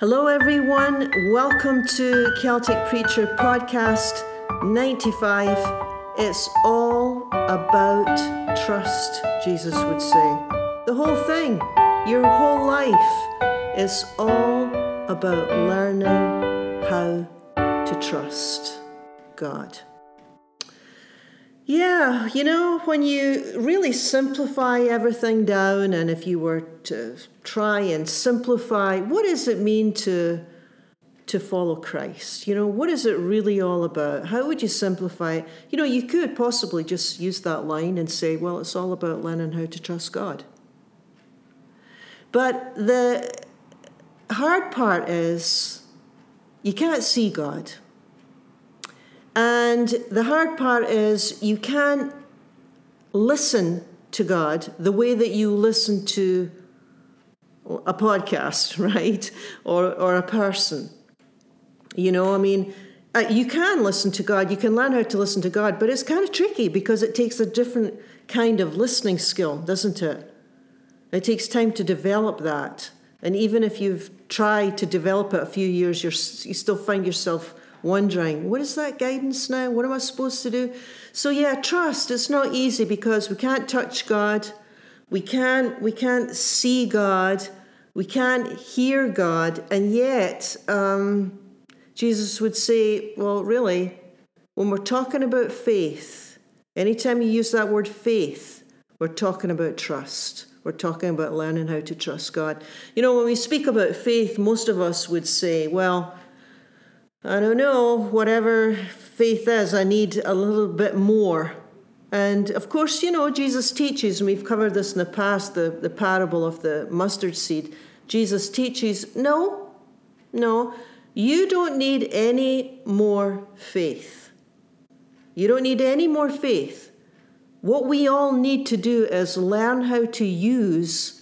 Hello everyone, welcome to Celtic Preacher Podcast 95. It's all about trust, Jesus would say. The whole thing, your whole life, is all about learning how to trust God. Yeah, you know, when you really simplify everything down, and if you were to try and simplify, what does it mean to follow Christ? You know, what is it really all about? How would you simplify it? You know, you could possibly just use that line and say, well, it's all about learning how to trust God. But the hard part is you can't see God. And the hard part is you can't listen to God the way that you listen to a podcast, right? Or a person. You know, I mean, you can listen to God. You can learn how to listen to God, but it's kind of tricky because it takes a different kind of listening skill, doesn't it? It takes time to develop that. And even if you've tried to develop it a few years, you still find yourself wondering, what is that guidance now? What am I supposed to do? So yeah, trust, it's not easy because we can't touch God. We can't see God. We can't hear God. And yet, Jesus would say, well, really, when we're talking about faith, anytime you use that word faith, we're talking about trust. We're talking about learning how to trust God. You know, when we speak about faith, most of us would say, well, I don't know, whatever faith is, I need a little bit more. And of course, you know, Jesus teaches, and we've covered this in the past, the parable of the mustard seed. Jesus teaches, no, you don't need any more faith. You don't need any more faith. What we all need to do is learn how to use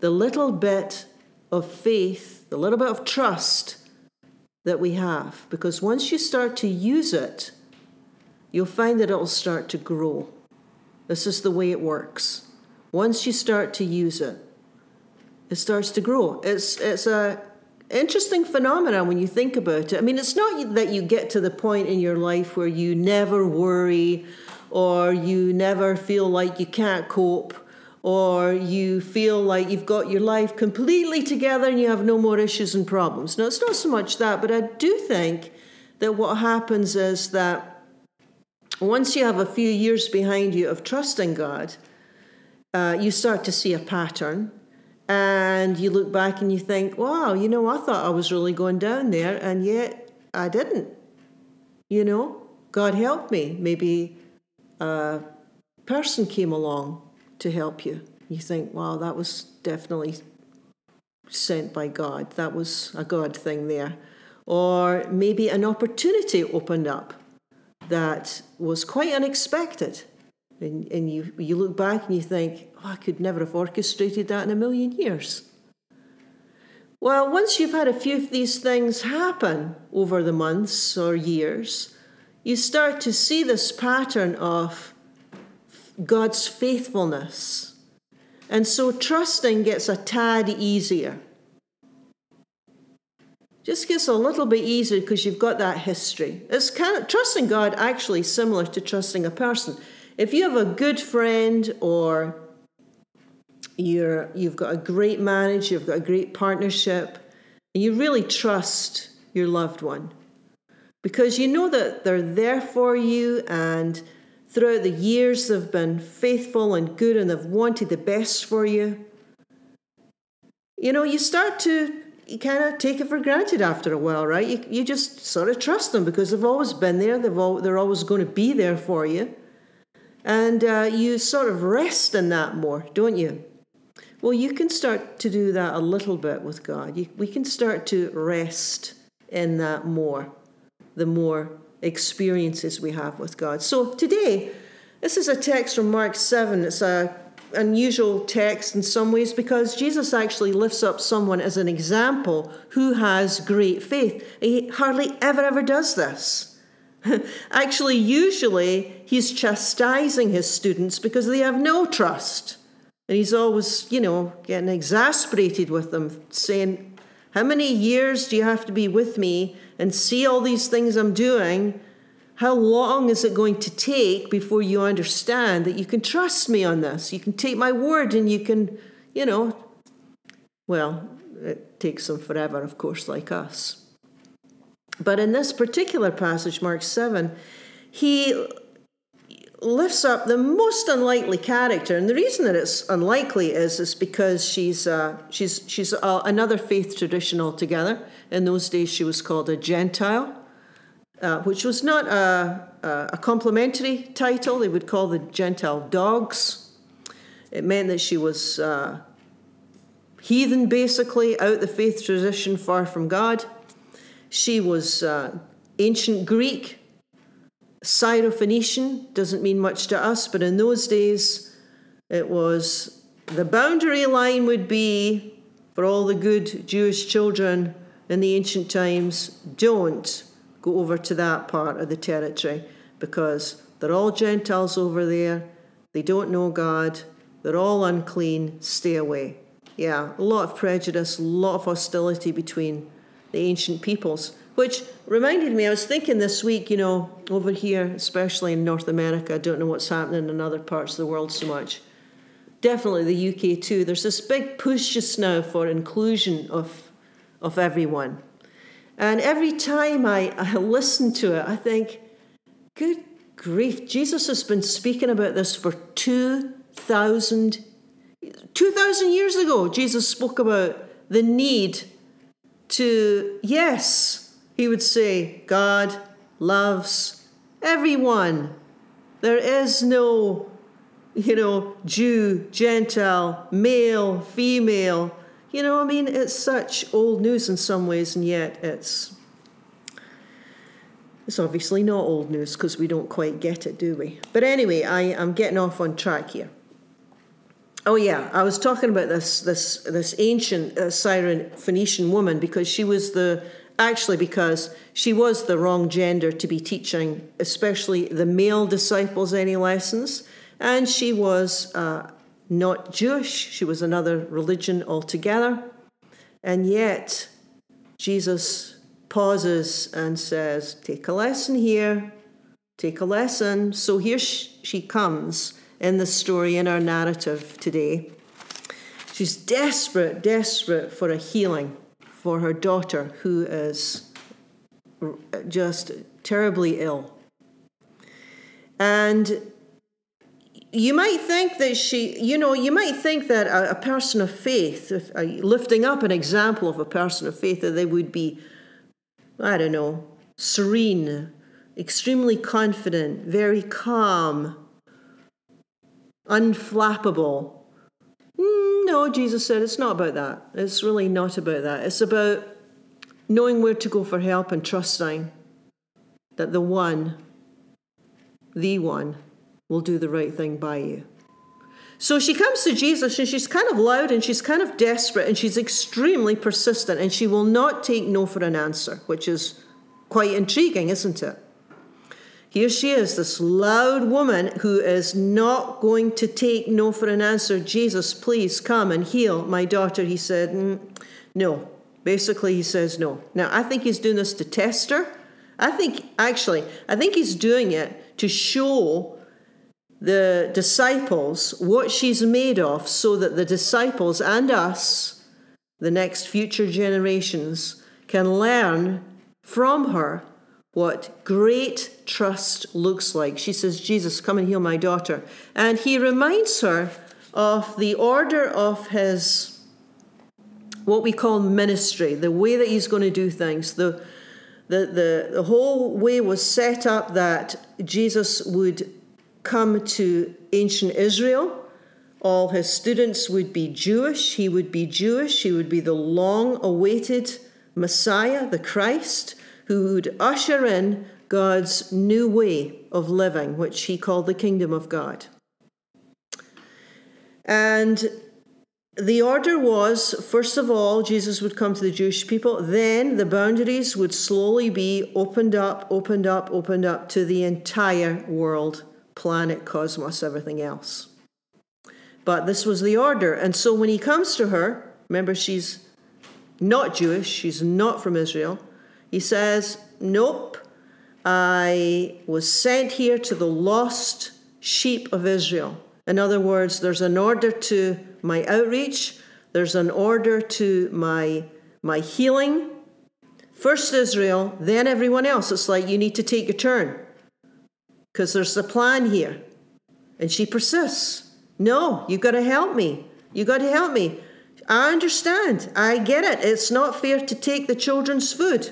the little bit of faith, the little bit of trust that we have, because once you start to use it, you'll find that it'll start to grow. This is the way it works. Once you start to use it, it starts to grow. It's a interesting phenomenon when you think about it. I mean, it's not that you get to the point in your life where you never worry, or you never feel like you can't cope, or you feel like you've got your life completely together and you have no more issues and problems. Now, it's not so much that, but I do think that what happens is that once you have a few years behind you of trusting God, you start to see a pattern, and you look back and you think, wow, you know, I thought I was really going down there, and yet I didn't. You know, God helped me. Maybe a person came along to help you. You think, wow, that was definitely sent by God. That was a God thing there. Or maybe an opportunity opened up that was quite unexpected. And you look back and you think, oh, I could never have orchestrated that in a million years. Well, once you've had a few of these things happen over the months or years, you start to see this pattern of God's faithfulness. And so trusting gets a tad easier. Just gets a little bit easier because you've got that history. It's kind of trusting God actually similar to trusting a person. If you have a good friend, or you've got a great marriage, you've got a great partnership, and you really trust your loved one because you know that they're there for you, and throughout the years, they've been faithful and good, and they've wanted the best for you. You know, you start to kind of take it for granted after a while, right? You just sort of trust them because they've always been there. They're always going to be there for you. And you sort of rest in that more, don't you? Well, you can start to do that a little bit with God. We can start to rest in that more, the more experiences we have with God. So today, this is a text from Mark 7. It's a unusual text in some ways because Jesus actually lifts up someone as an example who has great faith. He hardly ever does this. Actually, usually he's chastising his students because they have no trust. And he's always, you know, getting exasperated with them, saying, How many years do you have to be with me and see all these things I'm doing? How long is it going to take before you understand that you can trust me on this? You can take my word and you can, well, it takes them forever, of course, like us. But in this particular passage, Mark 7, he lifts up the most unlikely character. And the reason that it's unlikely is because she's another faith tradition altogether. In those days, she was called a Gentile. Which was not a complimentary title. They would call the Gentile dogs. It meant that she was heathen, basically, out the faith tradition, far from God. She was ancient Greek, Syrophoenician, doesn't mean much to us, but in those days, it was the boundary line would be, for all the good Jewish children in the ancient times, don't go over to that part of the territory because they're all Gentiles over there. They don't know God. They're all unclean. Stay away. Yeah, a lot of prejudice, a lot of hostility between the ancient peoples, which reminded me, I was thinking this week, over here, especially in North America, I don't know what's happening in other parts of the world so much. Definitely the UK too. There's this big push just now for inclusion of everyone. And every time I listen to it, I think, good grief, Jesus has been speaking about this for 2,000 years ago. Jesus spoke about the need to, yes, he would say, God loves everyone. There is no, Jew, Gentile, male, female. It's such old news in some ways, and yet it's obviously not old news because we don't quite get it, do we? But anyway, I'm getting off on track here. Oh yeah, I was talking about this ancient Syrophoenician woman because she was the wrong gender to be teaching, especially the male disciples, any lessons, and she was not Jewish. She was another religion altogether. And yet, Jesus pauses and says, take a lesson here. Take a lesson. So here she comes in the story, in our narrative today. She's desperate, desperate for a healing for her daughter, who is just terribly ill. And you might think that a person of faith, lifting up an example of a person of faith, that they would be, serene, extremely confident, very calm, unflappable. No, Jesus said it's not about that. It's really not about that. It's about knowing where to go for help and trusting that the one, will do the right thing by you. So she comes to Jesus and she's kind of loud and she's kind of desperate and she's extremely persistent and she will not take no for an answer, which is quite intriguing, isn't it? Here she is, this loud woman who is not going to take no for an answer. Jesus, please come and heal my daughter. He said, no. Basically, he says no. Now, I think he's doing this to test her. I think he's doing it to show the disciples what she's made of, so that the disciples and us, the next future generations, can learn from her what great trust looks like. She says, Jesus, come and heal my daughter. And he reminds her of the order of his, what we call ministry, the way that he's going to do things. The whole way was set up that Jesus would come to ancient Israel. All his students would be Jewish. He would be Jewish. He would be the long-awaited Messiah, the Christ, who would usher in God's new way of living, which he called the kingdom of God. And the order was, first of all, Jesus would come to the Jewish people. Then the boundaries would slowly be opened up to the entire world, planet, cosmos, everything else. But this was the order. And so when he comes to her, remember she's not Jewish, she's not from Israel. He says, nope, I was sent here to the lost sheep of Israel. In other words, there's an order to my outreach. There's an order to my healing. First Israel, then everyone else. It's like you need to take your turn because there's a plan here. And she persists. No, you've got to help me. You've got to help me. I understand. I get it. It's not fair to take the children's food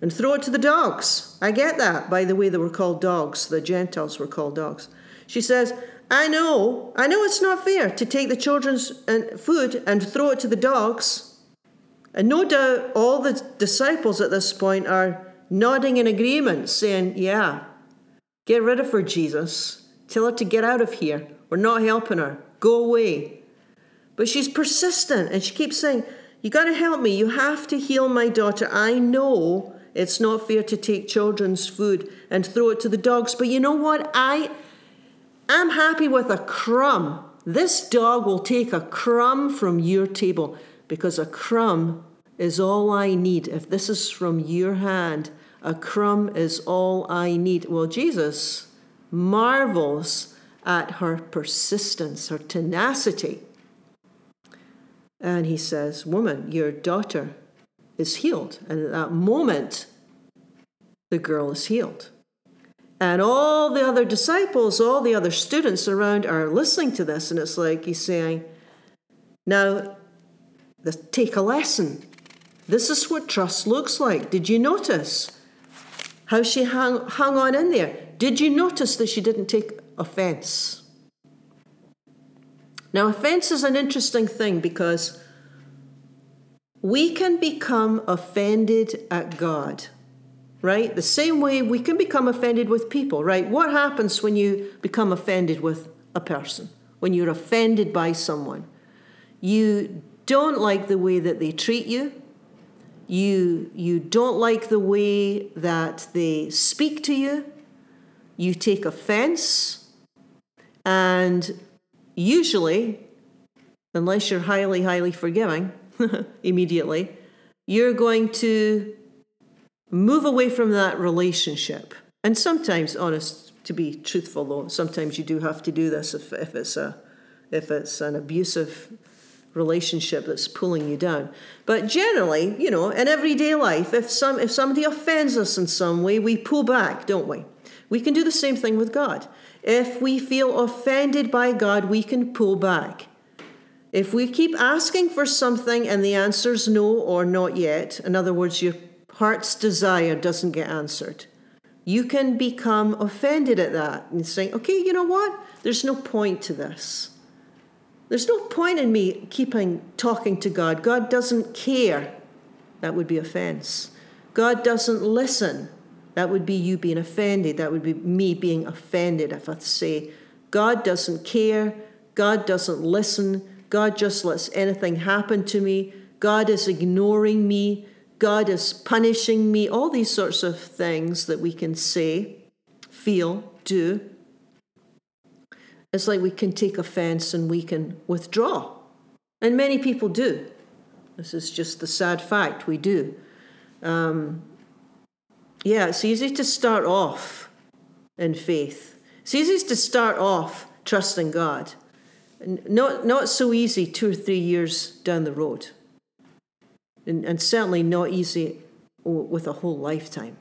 and throw it to the dogs. I get that. By the way, they were called dogs. The Gentiles were called dogs. She says, I know it's not fair to take the children's food and throw it to the dogs. And no doubt all the disciples at this point are nodding in agreement, saying, yeah, get rid of her, Jesus. Tell her to get out of here. We're not helping her. Go away. But she's persistent and she keeps saying, you got to help me. You have to heal my daughter. I know it's not fair to take children's food and throw it to the dogs. But you know what? I'm happy with a crumb. This dog will take a crumb from your table because a crumb is all I need. If this is from your hand, a crumb is all I need. Well, Jesus marvels at her persistence, her tenacity. And he says, woman, your daughter is healed. And at that moment, the girl is healed. And all the other disciples, all the other students around are listening to this. And it's like he's saying, now, take a lesson. This is what trust looks like. Did you notice how she hung on in there? Did you notice that she didn't take offense? Now, offense is an interesting thing because we can become offended at God, right? The same way we can become offended with people, right? What happens when you become offended with a person, when you're offended by someone? You don't like the way that they treat you. You don't like the way that they speak to you. You take offense and usually, unless you're highly, highly forgiving, immediately, you're going to move away from that relationship. And sometimes, to be truthful though, sometimes you do have to do this if it's an abusive relationship that's pulling you down. But generally, in everyday life, if somebody offends us in some way, we pull back, don't we? We can do the same thing with God. If we feel offended by God, we can pull back. If we keep asking for something and the answer's no or not yet, in other words, your heart's desire doesn't get answered, you can become offended at that and saying, okay, you know what? There's no point to this. There's no point in me keeping talking to God. God doesn't care. That would be offense. God doesn't listen. That would be you being offended. That would be me being offended if I say, God doesn't care. God doesn't listen. God just lets anything happen to me. God is ignoring me. God is punishing me. All these sorts of things that we can say, feel, do. It's like we can take offense and we can withdraw. And many people do. This is just the sad fact. We do. Yeah, it's easy to start off in faith. It's easy to start off trusting God. Not so easy 2 or 3 years down the road. And certainly not easy with a whole lifetime.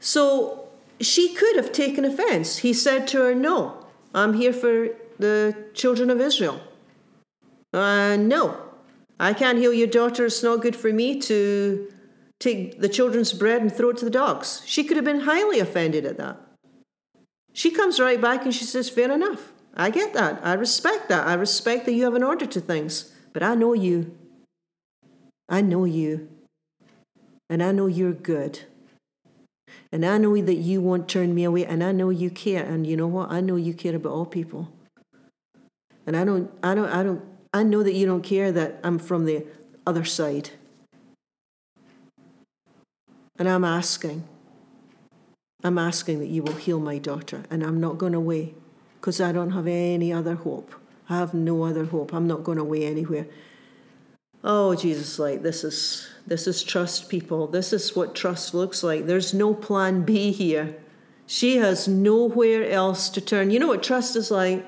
So she could have taken offense. He said to her, no, I'm here for the children of Israel. No, I can't heal your daughter. It's not good for me to take the children's bread and throw it to the dogs. She could have been highly offended at that. She comes right back and she says, fair enough. I get that. I respect that. I respect that you have an order to things. But I know you. I know you. And I know you're good. And I know that you won't turn me away. And I know you care. And you know what? I know you care about all people. And I know that you don't care that I'm from the other side. And I'm asking that you will heal my daughter. And I'm not going away because I don't have any other hope. I have no other hope. I'm not going away anywhere. Oh, Jesus, like, this is trust, people. This is what trust looks like. There's no plan B here. She has nowhere else to turn. You know what trust is like?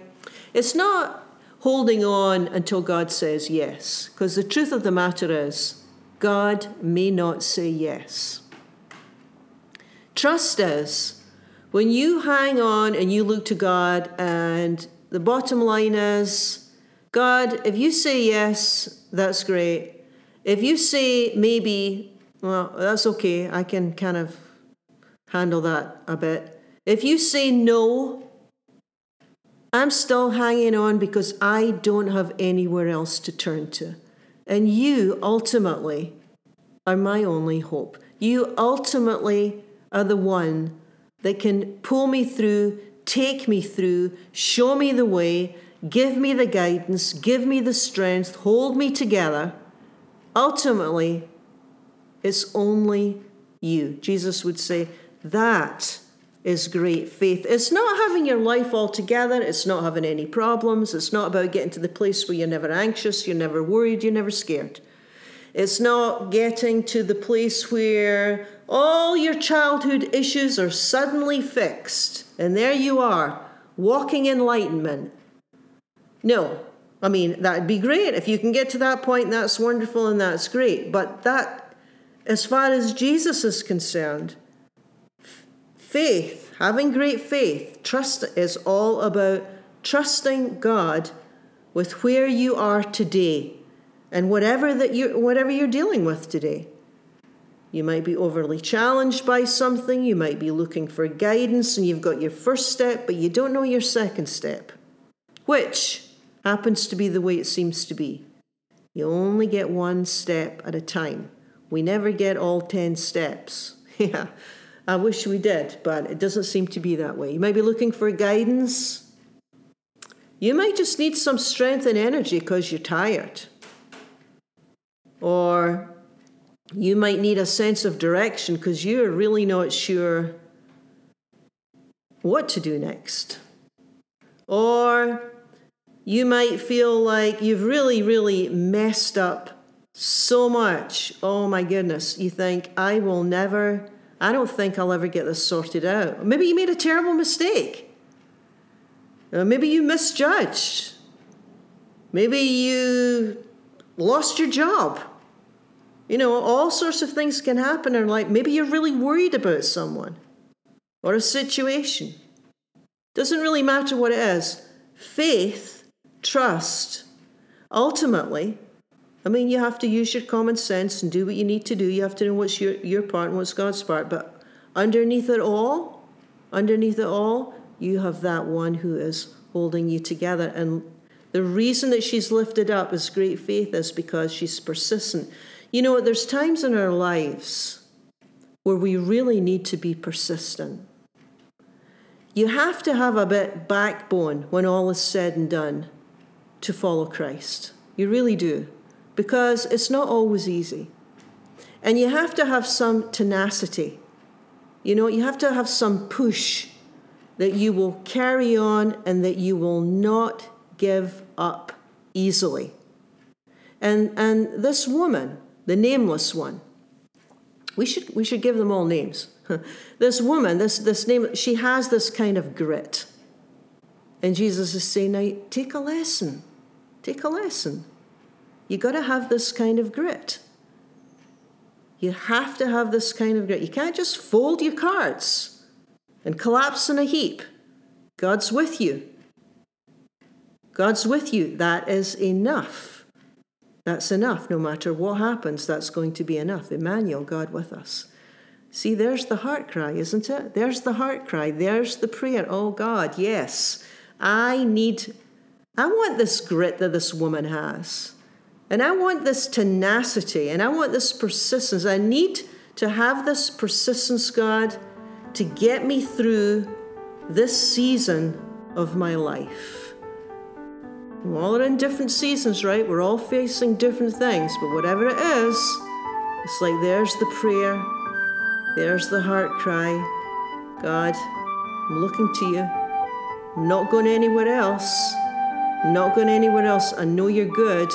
It's not holding on until God says yes, because the truth of the matter is God may not say yes. Trust is when you hang on and you look to God, and the bottom line is, God, if you say yes, that's great. If you say maybe, well, that's okay. I can kind of handle that a bit. If you say no, I'm still hanging on because I don't have anywhere else to turn to. And you ultimately are my only hope. You ultimately are the one that can pull me through, take me through, show me the way, give me the guidance, give me the strength, hold me together. Ultimately, it's only you. Jesus would say, that is great faith. It's not having your life all together. It's not having any problems. It's not about getting to the place where you're never anxious, you're never worried, you're never scared. It's not getting to the place where all your childhood issues are suddenly fixed, and there you are, walking enlightenment. No, I mean, that'd be great. If you can get to that point, that's wonderful and that's great. But that, as far as Jesus is concerned, faith, having great faith, trust is all about trusting God with where you are today and whatever you're dealing with today. You might be overly challenged by something. You might be looking for guidance, and you've got your first step, but you don't know your second step, which happens to be the way it seems to be. You only get one step at a time. We never get all 10 steps. Yeah. I wish we did, but it doesn't seem to be that way. You might be looking for guidance. You might just need some strength and energy because you're tired. Or you might need a sense of direction because you're really not sure what to do next. Or you might feel like you've really, really messed up so much. Oh, my goodness. You think, I don't think I'll ever get this sorted out. Maybe you made a terrible mistake. Maybe you misjudged. Maybe you lost your job. You know, all sorts of things can happen in life. Maybe you're really worried about someone or a situation. Doesn't really matter what it is. Faith, trust, ultimately, I mean, you have to use your common sense and do what you need to do. You have to know what's your part and what's God's part. But underneath it all, you have that one who is holding you together. And the reason that she's lifted up as great faith is because she's persistent. You know, there's times in our lives where we really need to be persistent. You have to have a bit of backbone when all is said and done to follow Christ. You really do. Because it's not always easy. And you have to have some tenacity. You know, you have to have some push that you will carry on and that you will not give up easily. And this woman, the nameless one, we should give them all names. This woman, this name, she has this kind of grit. And Jesus is saying, now take a lesson. Take a lesson. You got to have this kind of grit. You have to have this kind of grit. You can't just fold your cards and collapse in a heap. God's with you. God's with you. That is enough. That's enough. No matter what happens, that's going to be enough. Emmanuel, God with us. See, there's the heart cry, isn't it? There's the heart cry. There's the prayer. Oh, God, yes. I want this grit that this woman has. And I want this tenacity, and I want this persistence. I need to have this persistence, God, to get me through this season of my life. We're all in different seasons, right? We're all facing different things, but whatever it is, it's like there's the prayer, there's the heart cry. God, I'm looking to you. I'm not going anywhere else. I know you're good.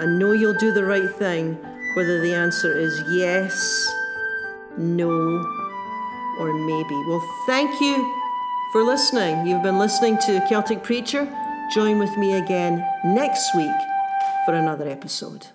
I know you'll do the right thing, whether the answer is yes, no, or maybe. Well, thank you for listening. You've been listening to Celtic Preacher. Join with me again next week for another episode.